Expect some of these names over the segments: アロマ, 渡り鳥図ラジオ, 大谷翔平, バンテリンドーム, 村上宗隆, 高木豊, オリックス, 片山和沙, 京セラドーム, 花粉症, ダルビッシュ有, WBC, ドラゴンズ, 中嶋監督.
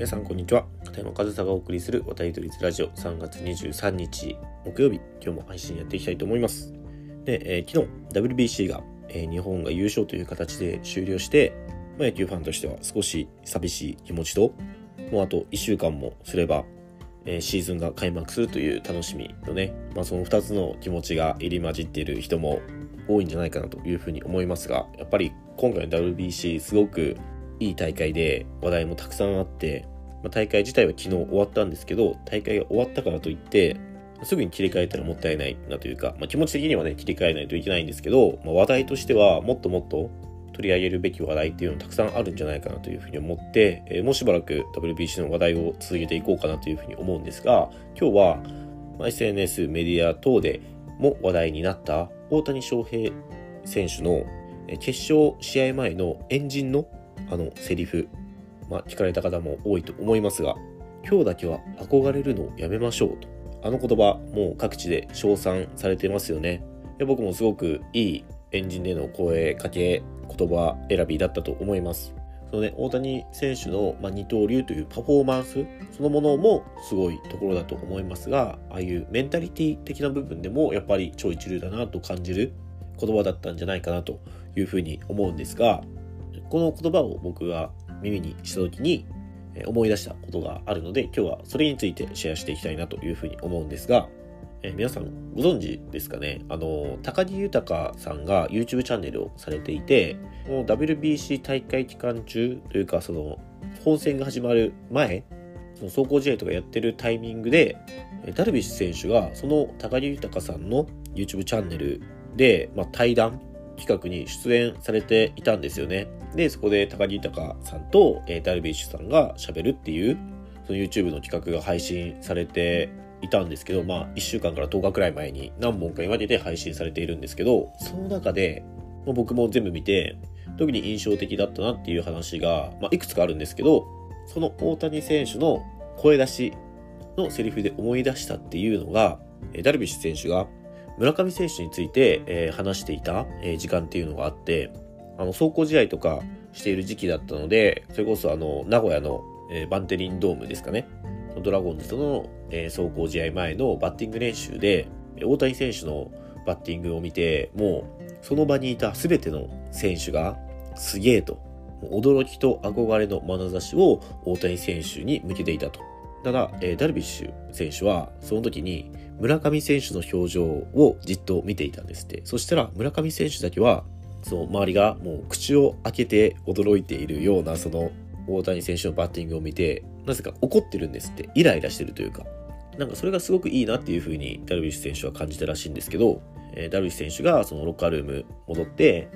皆さんこんにちは。片山和沙がお送りする渡り鳥図ラジオ、3月23日木曜日、今日も配信やっていきたいと思います。で、昨日 WBC が、日本が優勝という形で終了して、野球ファンとしては少し寂しい気持ちと、もうあと1週間もすれば、シーズンが開幕するという楽しみのね、その2つの気持ちが入り混じっている人も多いんじゃないかなというふうに思いますが、やっぱり今回の WBC すごくいい大会で話題もたくさんあって、大会自体は昨日終わったんですけど、大会が終わったからといってすぐに切り替えたらもったいないなというか、気持ち的にはね切り替えないといけないんですけど、話題としてはもっともっと取り上げるべき話題っていうのたくさんあるんじゃないかなというふうに思って、もうしばらく WBC の話題を続けていこうかなというふうに思うんですが、今日は SNS メディア等でも話題になった大谷翔平選手の決勝試合前の円陣のセリフ、聞かれた方も多いと思いますが、今日だけは憧れるのをやめましょうと、言葉もう各地で称賛されてますよね。僕もすごくいい円陣での声かけ、言葉選びだったと思います。そのね、大谷選手の、二刀流というパフォーマンスそのものもすごいところだと思いますが、ああいうメンタリティ的な部分でもやっぱり超一流だなと感じる言葉だったんじゃないかなというふうに思うんですが、この言葉を僕が耳にした時に思い出したことがあるので、今日はそれについてシェアしていきたいなというふうに思うんですが、皆さんご存知ですかね。高木豊さんが YouTube チャンネルをされていて、この WBC 大会期間中というか、その本戦が始まる前、その壮行試合とかやってるタイミングでダルビッシュ選手がその高木豊さんの YouTube チャンネルで、対談企画に出演されていたんですよね。で、そこで高木豊さんとダルビッシュさんが喋るっていう、その YouTube の企画が配信されていたんですけど、1週間から10日くらい前に何本かに分けて配信されているんですけど、その中で、僕も全部見て特に印象的だったなっていう話が、いくつかあるんですけど、その大谷選手の声出しのセリフで思い出したっていうのが、ダルビッシュ選手が村上選手について、話していた、時間っていうのがあって、壮行試合とかしている時期だったので、それこそ名古屋の、バンテリンドームですかね、ドラゴンズとの、壮行試合前のバッティング練習で大谷選手のバッティングを見て、もうその場にいた全ての選手がすげえと、驚きと憧れの眼差しを大谷選手に向けていたと。ただ、ダルビッシュ選手はその時に村上選手の表情をじっと見ていたんですって。そしたら村上選手だけは、その周りがもう口を開けて驚いているようなその大谷選手のバッティングを見て、なぜか怒ってるんですって。イライラしてるというか、それがすごくいいなっていう風にダルビッシュ選手は感じたらしいんですけど、ダルビッシュ選手がそのロッカールーム戻って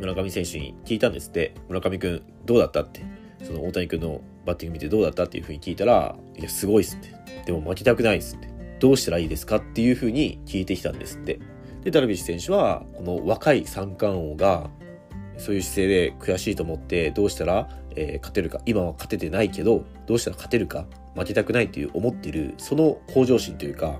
村上選手に聞いたんですって。村上くんどうだったって、その大谷くんのバッティング見てどうだったっていう風に聞いたら、いやすごいっすって、でも負けたくないっすって、どうしたらいいですかっていう風に聞いてきたんですって。で、ダルビッシュ選手はこの若い三冠王がそういう姿勢で悔しいと思って、どうしたら、勝てるか、今は勝ててないけどどうしたら勝てるか、負けたくないという思っているその向上心というか、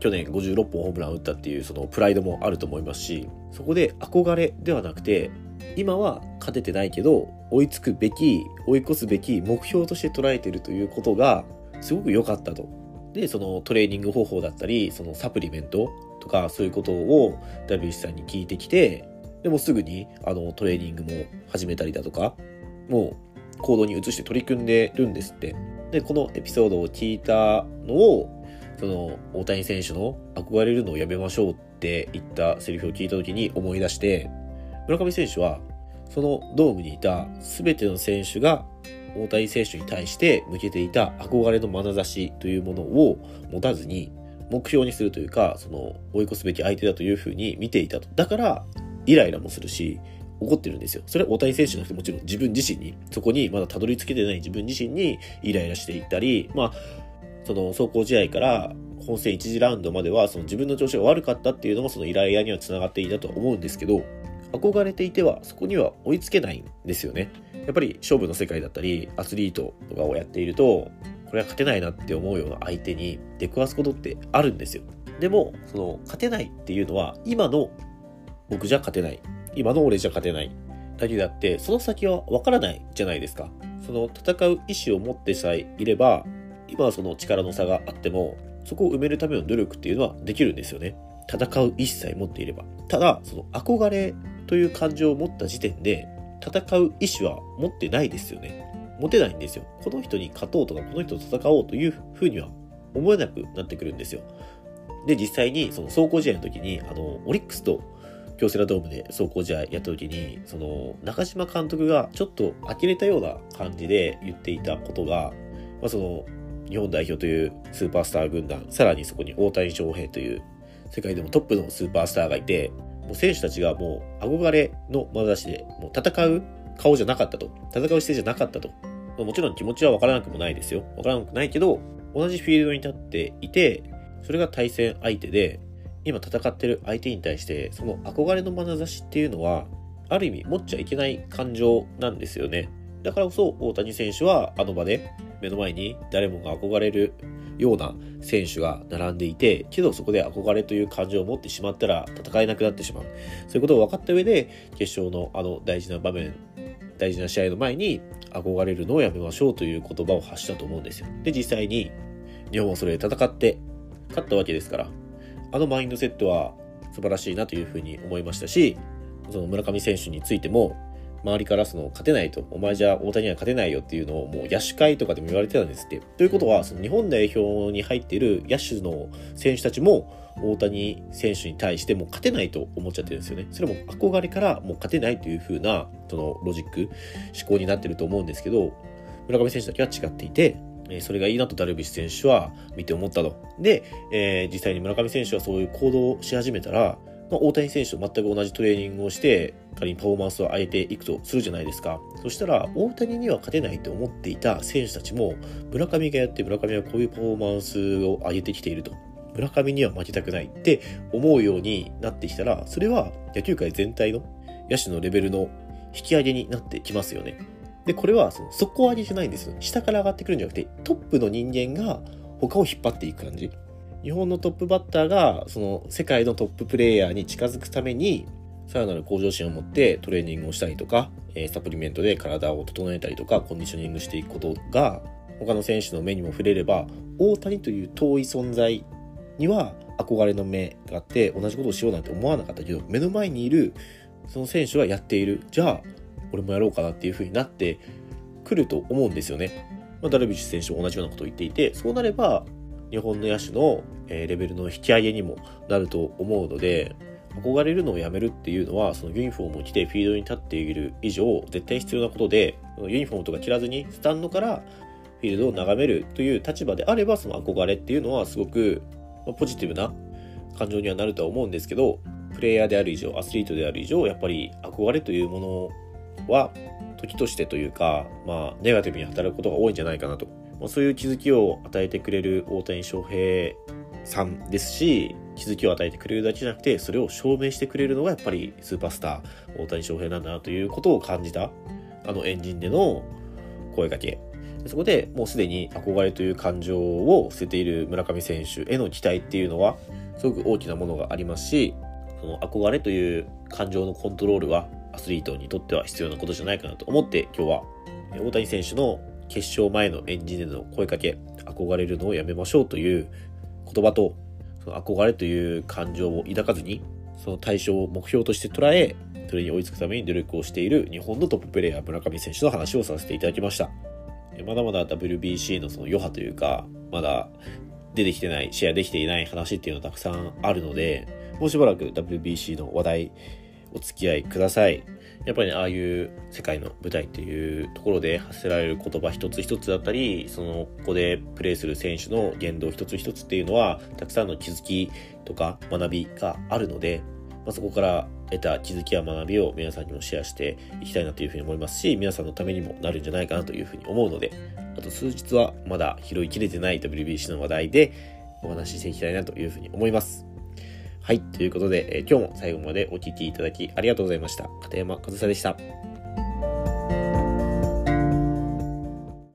去年56本ホームラン打ったっていうそのプライドもあると思いますし、そこで憧れではなくて、今は勝ててないけど追いつくべき、追い越すべき目標として捉えているということがすごく良かったと。で、そのトレーニング方法だったり、そのサプリメントとかそういうことをダルビッシュさんに聞いてきて、でもすぐにトレーニングも始めたりだとか、もう行動に移して取り組んでるんですって。で、このエピソードを聞いたのを、その大谷選手の憧れるのをやめましょうって言ったセリフを聞いた時に思い出して、村上選手はそのドームにいた全ての選手が大谷選手に対して向けていた憧れの眼差しというものを持たずに、目標にするというか、その追い越すべき相手だというふうに見ていたと。だからイライラもするし怒ってるんですよ。それは大谷選手じゃなくて、もちろん自分自身に、そこにまだたどり着けてない自分自身にイライラしていったり、その壮行試合から本戦1次ラウンドまではその自分の調子が悪かったっていうのもそのイライラにはつながっていたと思うんですけど、憧れていてはそこには追いつけないんですよね。やっぱり勝負の世界だったりアスリートとかをやっていると、これは勝てないなって思うような相手に出くわすことってあるんですよ。でもその勝てないっていうのは、今の僕じゃ勝てない、今の俺じゃ勝てないだけであって、その先は分からないじゃないですか。その戦う意思を持ってさえいれば、今はその力の差があってもそこを埋めるための努力っていうのはできるんですよね。戦う意思さえ持っていれば。ただその憧れという感情を持った時点で戦う意思は持ってないですよね。持てないんですよ。この人に勝とうとかこの人と戦おうというふうには思えなくなってくるんですよ。で、実際にその壮行試合の時にオリックスと京セラドームで壮行試合やった時に、その中嶋監督がちょっと呆れたような感じで言っていたことが、その日本代表というスーパースター軍団、さらにそこに大谷翔平という世界でもトップのスーパースターがいて、もう選手たちがもう憧れの眼差しで、もう戦う顔じゃなかったと、戦う姿勢じゃなかったと。もちろん気持ちは分からなくもないですよ。分からなくないけど、同じフィールドに立っていて、それが対戦相手で、今戦ってる相手に対してその憧れの眼差しっていうのはある意味持っちゃいけない感情なんですよね。だからこそ大谷選手はあの場で目の前に誰もが憧れるような選手が並んでいて、けどそこで憧れという感情を持ってしまったら戦えなくなってしまう。そういうことを分かった上で決勝の大事な場面、大事な試合の前に憧れるのをやめましょうという言葉を発したと思うんですよ。で、実際に日本はそれで戦って勝ったわけですから、あのマインドセットは素晴らしいなというふうに思いましたし、その村上選手についても周りからその勝てないと、お前じゃ大谷には勝てないよっていうのをもう野手会とかでも言われてたんですって。ということはその日本代表に入っている野手の選手たちも大谷選手に対してもう勝てないと思っちゃってるんですよね。それも憧れからもう勝てないというふうなそのロジック思考になってると思うんですけど、村上選手だけは違っていて、それがいいなとダルビッシュ選手は見て思ったと。で、実際に村上選手はそういう行動をし始めたら、大谷選手と全く同じトレーニングをして仮にパフォーマンスを上げていくとするじゃないですか。そしたら大谷には勝てないと思っていた選手たちも、村上がやって、村上はこういうパフォーマンスを上げてきていると、村上には負けたくないって思うようになってきたら、それは野球界全体の野手のレベルの引き上げになってきますよね。で、これは底上げじゃないんですよ。下から上がってくるんじゃなくて、トップの人間が他を引っ張っていく感じ。日本のトップバッターがその世界のトッププレイヤーに近づくために、さらなる向上心を持ってトレーニングをしたりとか、サプリメントで体を整えたりとか、コンディショニングしていくことが他の選手の目にも触れれば、大谷という遠い存在には憧れの目があって、同じことをしようなんて思わなかったけど、目の前にいるその選手はやっている、じゃあ俺もやろうかなっていう風になってくると思うんですよね。ダルビッシュ選手も同じようなことを言っていて、そうなれば日本の野手のレベルの引き上げにもなると思うので、憧れるのをやめるっていうのは、そのユニフォームを着てフィールドに立っている以上絶対必要なことで、ユニフォームとか着らずにスタンドからフィールドを眺めるという立場であれば、その憧れっていうのはすごくポジティブな感情にはなるとは思うんですけど、プレイヤーである以上、アスリートである以上、やっぱり憧れというものをは時としてというか、ネガティブに働くことが多いんじゃないかなと、そういう気づきを与えてくれる大谷翔平さんですし、気づきを与えてくれるだけじゃなくて、それを証明してくれるのがやっぱりスーパースター大谷翔平なんだなということを感じた、円陣での声かけ。そこでもうすでに憧れという感情を捨てている村上選手への期待っていうのはすごく大きなものがありますし、その憧れという感情のコントロールはアスリートにとっては必要なことじゃないかなと思って、今日は大谷選手の決勝前の円陣での声かけ、憧れるのをやめましょうという言葉と、その憧れという感情を抱かずにその対象を目標として捉え、それに追いつくために努力をしている日本のトッププレーヤー村上選手の話をさせていただきました。まだまだ WBC のその余波というか、まだ出てきてない、シェアできていない話っていうのはたくさんあるので、もうしばらく WBC の話題お付き合いください。やっぱりああいう世界の舞台っていうところで発せられる言葉一つ一つだったり、そのここでプレーする選手の言動一つ一つっていうのはたくさんの気づきとか学びがあるので、そこから得た気づきや学びを皆さんにもシェアしていきたいなというふうに思いますし、皆さんのためにもなるんじゃないかなというふうに思うので、あと数日はまだ拾いきれてない WBC の話題でお話ししていきたいなというふうに思います。はい、ということで、今日も最後までお聞きいただきありがとうございました。片山和沙でした。